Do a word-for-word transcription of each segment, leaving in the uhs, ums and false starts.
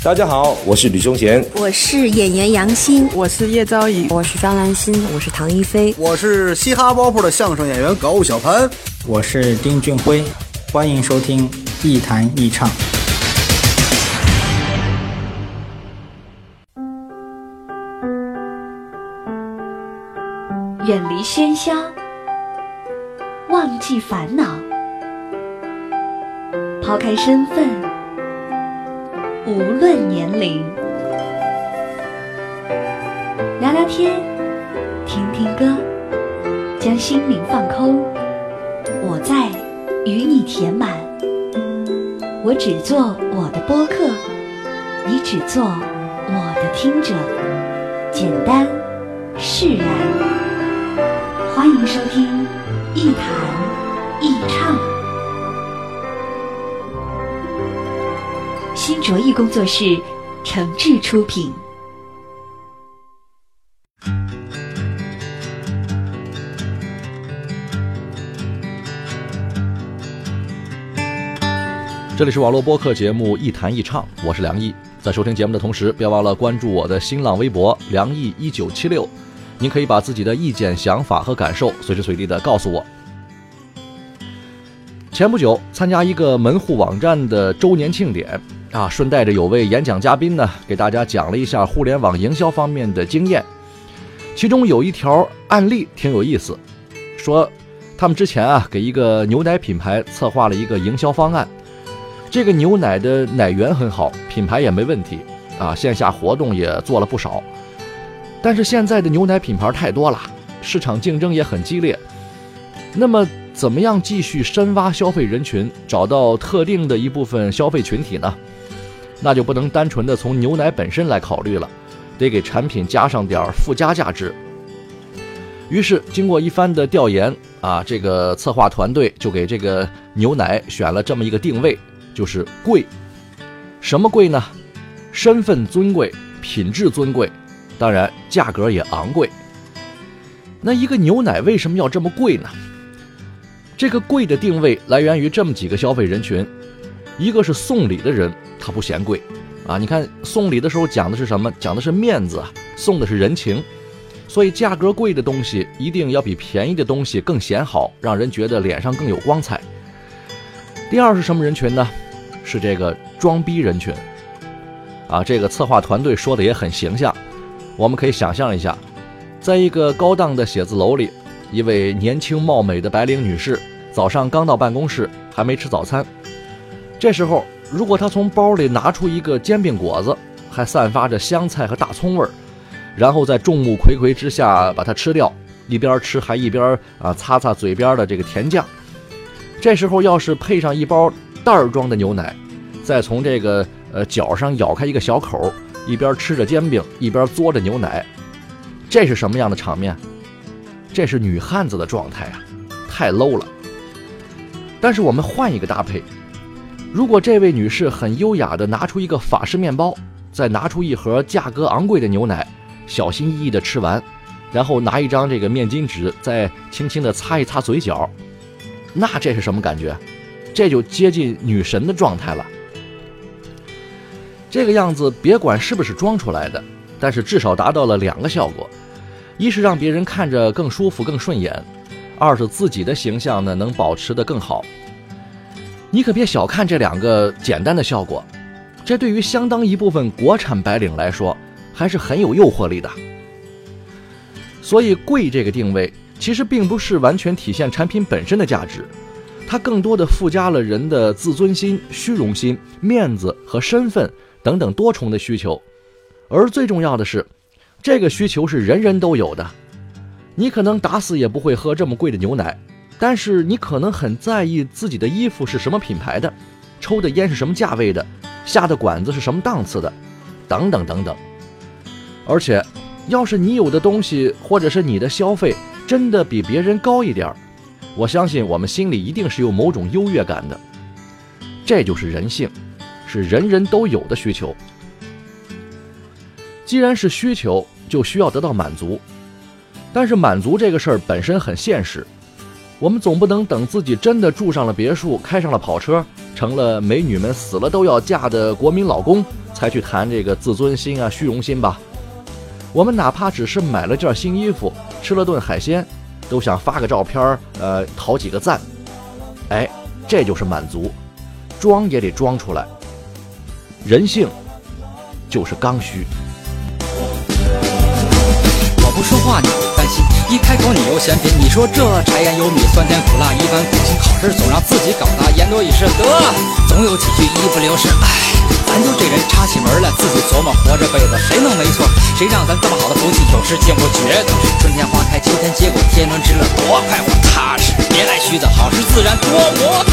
大家好，我是吕忠贤，我是演员杨欣，我是叶昭仪，我是张兰心，我是唐一菲，我是嘻哈包袱的相声演员高小潘，我是丁俊晖。欢迎收听一谈一唱。远离喧嚣，忘记烦恼，抛开身份，无论年龄，聊聊天，听听歌，将心灵放空。我在与你填满，我只做我的播客，你只做我的听者，简单释然。欢迎收听一谈一唱，新卓艺工作室诚挚出品。这里是网络播客节目一谈一唱，我是梁毅。在收听节目的同时，别忘了关注我的新浪微博梁毅一九七六，您可以把自己的意见、想法和感受随时随地的告诉我。前不久参加一个门户网站的周年庆典啊，顺带着有位演讲嘉宾呢，给大家讲了一下互联网营销方面的经验。其中有一条案例挺有意思，说他们之前啊给一个牛奶品牌策划了一个营销方案，这个牛奶的奶源很好，品牌也没问题啊，线下活动也做了不少。但是现在的牛奶品牌太多了，市场竞争也很激烈，那么怎么样继续深挖消费人群，找到特定的一部分消费群体呢？那就不能单纯的从牛奶本身来考虑了，得给产品加上点附加价值。于是经过一番的调研啊，这个策划团队就给这个牛奶选了这么一个定位，就是贵。什么贵呢？身份尊贵，品质尊贵，当然价格也昂贵。那一个牛奶为什么要这么贵呢？这个贵的定位来源于这么几个消费人群。一个是送礼的人，他不嫌贵啊，你看送礼的时候讲的是什么？讲的是面子，送的是人情。所以价格贵的东西一定要比便宜的东西更显好，让人觉得脸上更有光彩。第二是什么人群呢？是这个装逼人群啊，这个策划团队说的也很形象。我们可以想象一下，在一个高档的写字楼里，一位年轻貌美的白领女士早上刚到办公室，还没吃早餐。这时候如果她从包里拿出一个煎饼果子，还散发着香菜和大葱味儿，然后在众目睽睽之下把它吃掉，一边吃还一边啊擦擦嘴边的这个甜酱，这时候要是配上一包袋儿装的牛奶，再从这个呃脚上咬开一个小口，一边吃着煎饼一边嘬着牛奶，这是什么样的场面？这是女汉子的状态啊，太 low 了。但是我们换一个搭配，如果这位女士很优雅地拿出一个法式面包，再拿出一盒价格昂贵的牛奶，小心翼翼地吃完，然后拿一张这个面巾纸再轻轻地擦一擦嘴角，那这是什么感觉？这就接近女神的状态了。这个样子别管是不是装出来的，但是至少达到了两个效果，一是让别人看着更舒服更顺眼，二是自己的形象呢能保持得更好。你可别小看这两个简单的效果，这对于相当一部分国产白领来说还是很有诱惑力的。所以贵这个定位其实并不是完全体现产品本身的价值，它更多的附加了人的自尊心、虚荣心、面子和身份等等多重的需求。而最重要的是，这个需求是人人都有的。你可能打死也不会喝这么贵的牛奶，但是你可能很在意自己的衣服是什么品牌的，抽的烟是什么价位的，下的馆子是什么档次的，等等等等。而且要是你有的东西或者是你的消费真的比别人高一点，我相信我们心里一定是有某种优越感的。这就是人性，是人人都有的需求。既然是需求，就需要得到满足。但是满足这个事儿本身很现实，我们总不能等自己真的住上了别墅，开上了跑车，成了美女们死了都要嫁的国民老公，才去谈这个自尊心啊、虚荣心吧。我们哪怕只是买了件新衣服，吃了顿海鲜，都想发个照片，呃，讨几个赞。哎，这就是满足，装也得装出来。人性就是刚需。我不说话，你担心；一开口，你又嫌贫。你说这柴盐油米酸甜苦辣，一般苦心考试总让自己搞砸，言多语失得，总有几句一不留神。唉，咱就这人插起门来，自己琢磨活这辈子谁能没错？谁让咱这么好的福气有时竟不觉得？春天花开，秋天结果，天伦之乐多快活踏实，别来虚的好事自然多磨。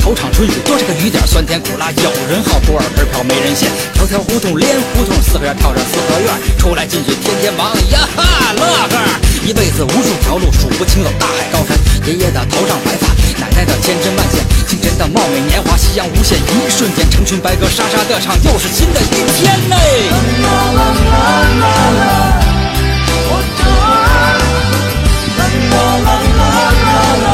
头场春雨多这个雨点，酸甜苦辣有人好，不二门票没人羡。条条胡同连胡同，四合院跳着四合院，出来进去天天忙呀哈乐呵。一辈子无数条路数不清，有大海高山，爷爷的头上白发，奶奶的千针万线，清晨的貌美年华，夕阳无限。一瞬间，成群白鸽沙沙的唱，又是新的一天嘞。啦啦啦啦啦，我的啦啦啦啦啦。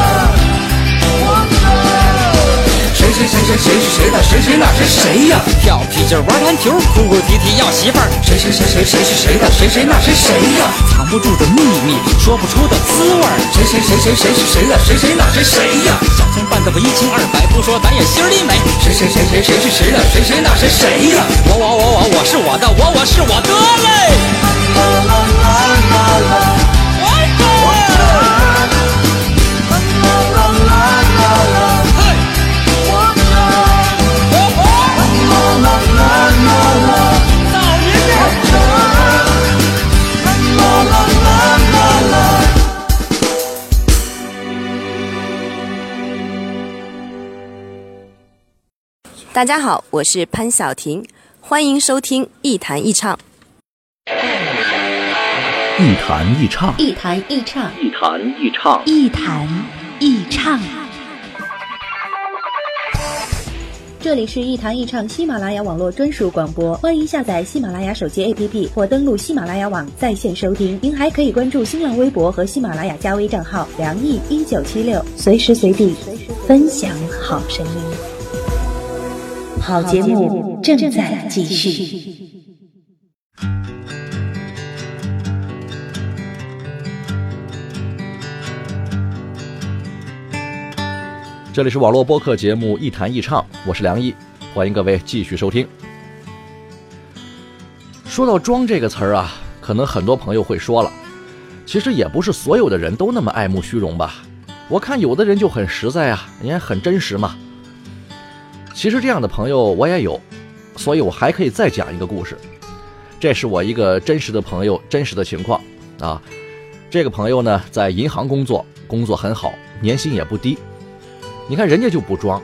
谁谁谁谁是谁的？谁谁那谁谁呀？跳皮筋玩弹球，哭哭啼啼要媳妇儿。谁谁谁谁谁是谁的？谁谁那谁谁呀？藏不住的秘密，说不出的滋味儿。谁谁谁谁谁是谁的？谁谁那谁谁呀？小葱拌的我一清二白，不说咱也心里美。谁谁谁谁谁是谁的？谁谁那谁谁呀？我我我我我是我的，我我是我的嘞。啦啦啦啦啦，我的啦啦啦啦啦。大家好，我是潘晓婷，欢迎收听一谈一唱。一谈一唱，一谈一唱，一谈一唱，一谈一唱。这里是一谈一唱喜马拉雅网络专属广播，欢迎下载喜马拉雅手机 A P P 或登录喜马拉雅网在线收听。您还可以关注新浪微博和喜马拉雅加微账号梁毅一九七六，随时随地分享好声音。好节目正在继续。这里是网络播客节目《一谈一唱》，我是梁毅，欢迎各位继续收听。说到装这个词儿啊，可能很多朋友会说了，其实也不是所有的人都那么爱慕虚荣吧。我看有的人就很实在啊，你看很真实嘛。其实这样的朋友我也有，所以我还可以再讲一个故事。这是我一个真实的朋友真实的情况啊。这个朋友呢，在银行工作，工作很好，年薪也不低。你看人家就不装，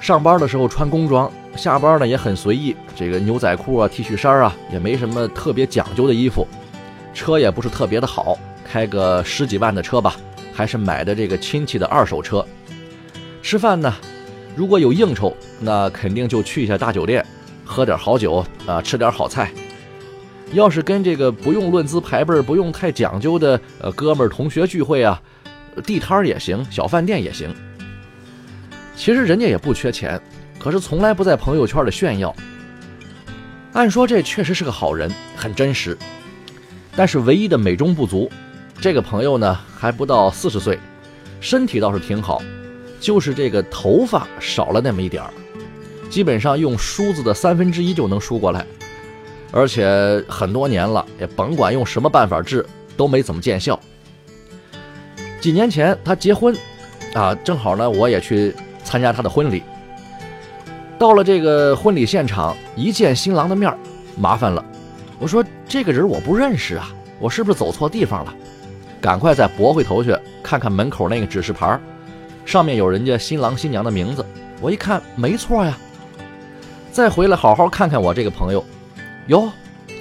上班的时候穿工装，下班呢也很随意，这个牛仔裤啊、T 恤衫啊，也没什么特别讲究的衣服，车也不是特别的好，开个十几万的车吧，还是买的这个亲戚的二手车。吃饭呢，如果有应酬，那肯定就去一下大酒店，喝点好酒啊、呃，吃点好菜。要是跟这个不用论资排辈、不用太讲究的呃哥们儿同学聚会啊，地摊也行，小饭店也行。其实人家也不缺钱，可是从来不在朋友圈里炫耀。按说这确实是个好人，很真实，但是唯一的美中不足，这个朋友呢还不到四十岁，身体倒是挺好，就是这个头发少了那么一点儿，基本上用梳子的三分之一就能梳过来，而且很多年了，也甭管用什么办法治，都没怎么见效。几年前他结婚啊，正好呢我也去参加他的婚礼。到了这个婚礼现场，一见新郎的面麻烦了。我说这个人我不认识啊，我是不是走错地方了？赶快再驳回头去看看门口那个指示牌，上面有人家新郎新娘的名字。我一看没错呀，再回来好好看看我这个朋友，哟，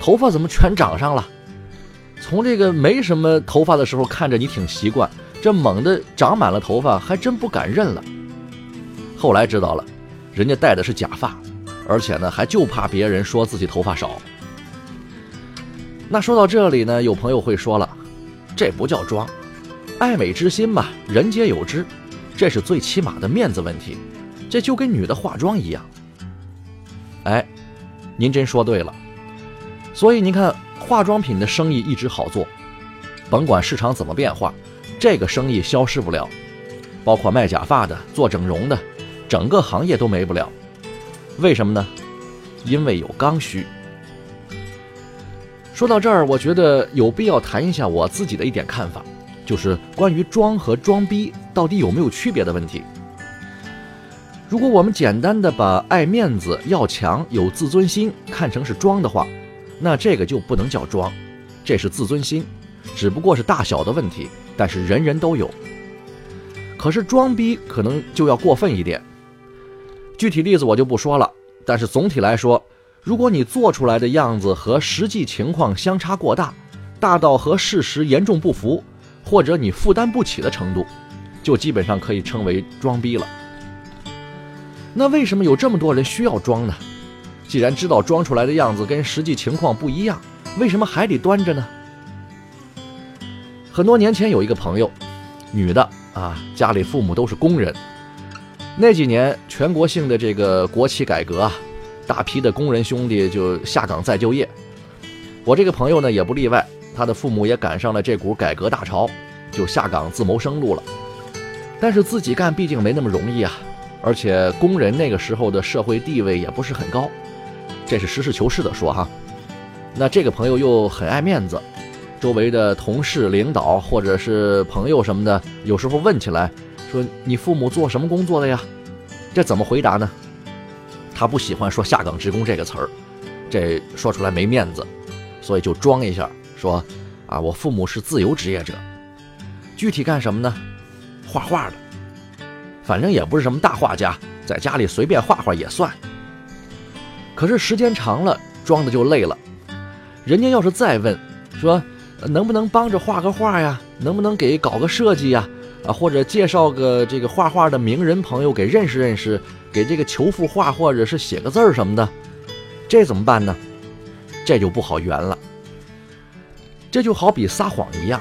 头发怎么全长上了？从这个没什么头发的时候看着你挺习惯，这猛的长满了头发还真不敢认了。后来知道了，人家戴的是假发，而且呢还就怕别人说自己头发少。那说到这里呢，有朋友会说了，这不叫装，爱美之心嘛，人皆有之，这是最起码的面子问题，这就跟女的化妆一样。哎，您真说对了。所以您看，化妆品的生意一直好做，甭管市场怎么变化，这个生意消失不了，包括卖假发的、做整容的，整个行业都没不了。为什么呢？因为有刚需。说到这儿，我觉得有必要谈一下我自己的一点看法，就是关于装和装逼到底有没有区别的问题。如果我们简单的把爱面子、要强、有自尊心看成是装的话，那这个就不能叫装，这是自尊心，只不过是大小的问题，但是人人都有。可是装逼可能就要过分一点，具体例子我就不说了，但是总体来说，如果你做出来的样子和实际情况相差过大，大到和事实严重不符，或者你负担不起的程度，就基本上可以称为装逼了。那为什么有这么多人需要装呢？既然知道装出来的样子跟实际情况不一样，为什么还得端着呢？很多年前有一个朋友，女的啊，家里父母都是工人。那几年全国性的这个国企改革啊，大批的工人兄弟就下岗再就业。我这个朋友呢也不例外，他的父母也赶上了这股改革大潮，就下岗自谋生路了。但是自己干毕竟没那么容易啊，而且工人那个时候的社会地位也不是很高，这是实事求是的说哈。那这个朋友又很爱面子，周围的同事、领导或者是朋友什么的，有时候问起来说，你父母做什么工作的呀？这怎么回答呢？他不喜欢说下岗职工这个词儿，这说出来没面子，所以就装一下说啊，我父母是自由职业者。具体干什么呢？画画的，反正也不是什么大画家，在家里随便画画也算。可是时间长了，装的就累了。人家要是再问说，能不能帮着画个画呀？能不能给搞个设计呀？啊，或者介绍个这个画画的名人朋友给认识认识，给这个求幅画或者是写个字儿什么的，这怎么办呢？这就不好圆了。这就好比撒谎一样，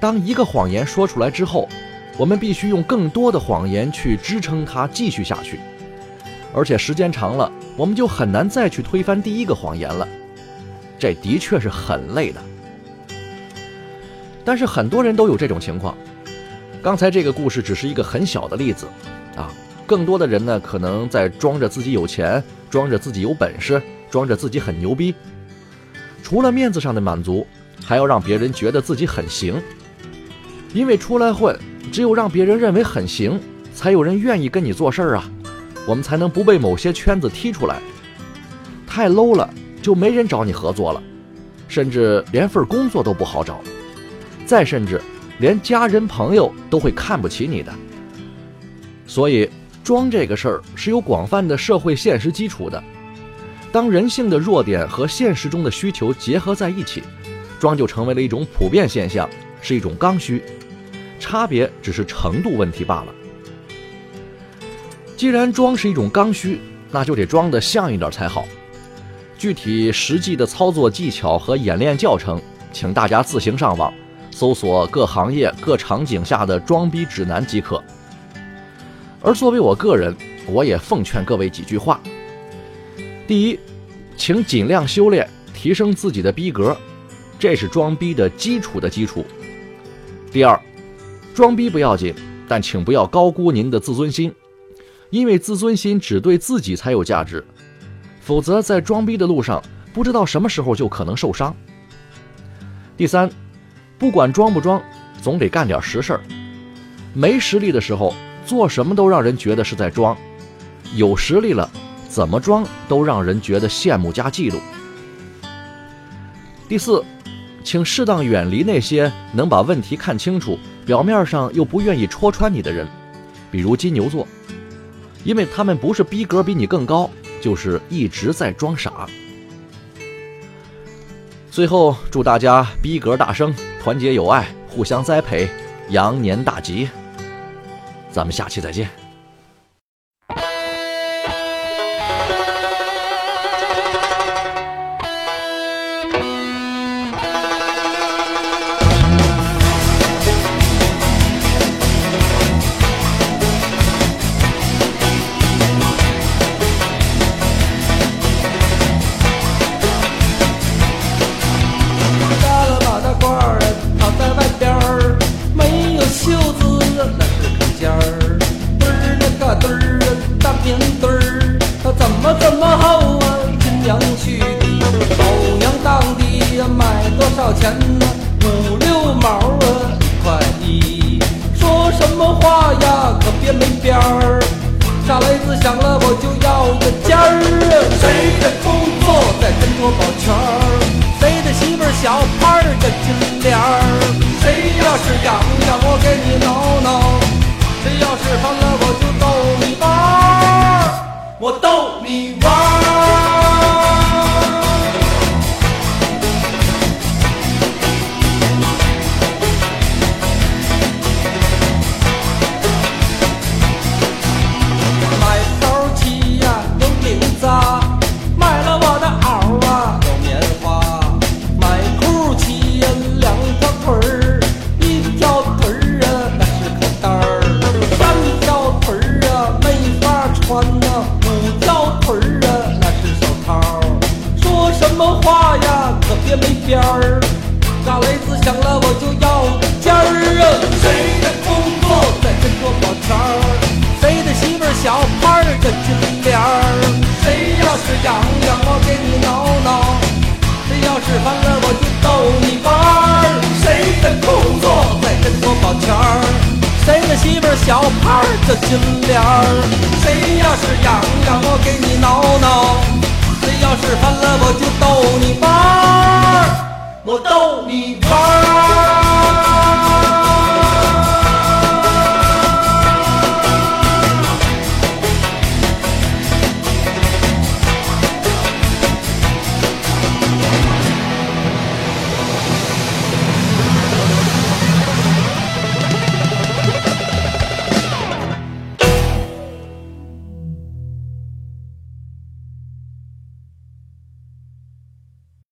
当一个谎言说出来之后，我们必须用更多的谎言去支撑它继续下去，而且时间长了，我们就很难再去推翻第一个谎言了，这的确是很累的。但是很多人都有这种情况，刚才这个故事只是一个很小的例子啊，更多的人呢，可能在装着自己有钱，装着自己有本事，装着自己很牛逼，除了面子上的满足，还要让别人觉得自己很行。因为出来混，只有让别人认为很行，才有人愿意跟你做事儿啊，我们才能不被某些圈子踢出来。太 low 了，就没人找你合作了，甚至连份工作都不好找，再甚至连家人朋友都会看不起你的。所以装这个事儿是有广泛的社会现实基础的，当人性的弱点和现实中的需求结合在一起，装就成为了一种普遍现象，是一种刚需，差别只是程度问题罢了。既然装是一种刚需，那就得装得像一点才好。具体实际的操作技巧和演练教程，请大家自行上网搜索各行业各场景下的装逼指南即可。而作为我个人，我也奉劝各位几句话。第一，请尽量修炼提升自己的逼格，这是装逼的基础的基础。第二，装逼不要紧，但请不要高估您的自尊心，因为自尊心只对自己才有价值，否则在装逼的路上，不知道什么时候就可能受伤。第三，不管装不装，总得干点实事儿。没实力的时候，做什么都让人觉得是在装；有实力了，怎么装都让人觉得羡慕加嫉妒。第四，请适当远离那些能把问题看清楚，表面上又不愿意戳穿你的人，比如金牛座，因为他们不是逼格比你更高，就是一直在装傻。最后祝大家逼格大升，团结友爱，互相栽培，羊年大吉。咱们下期再见。我逗你玩。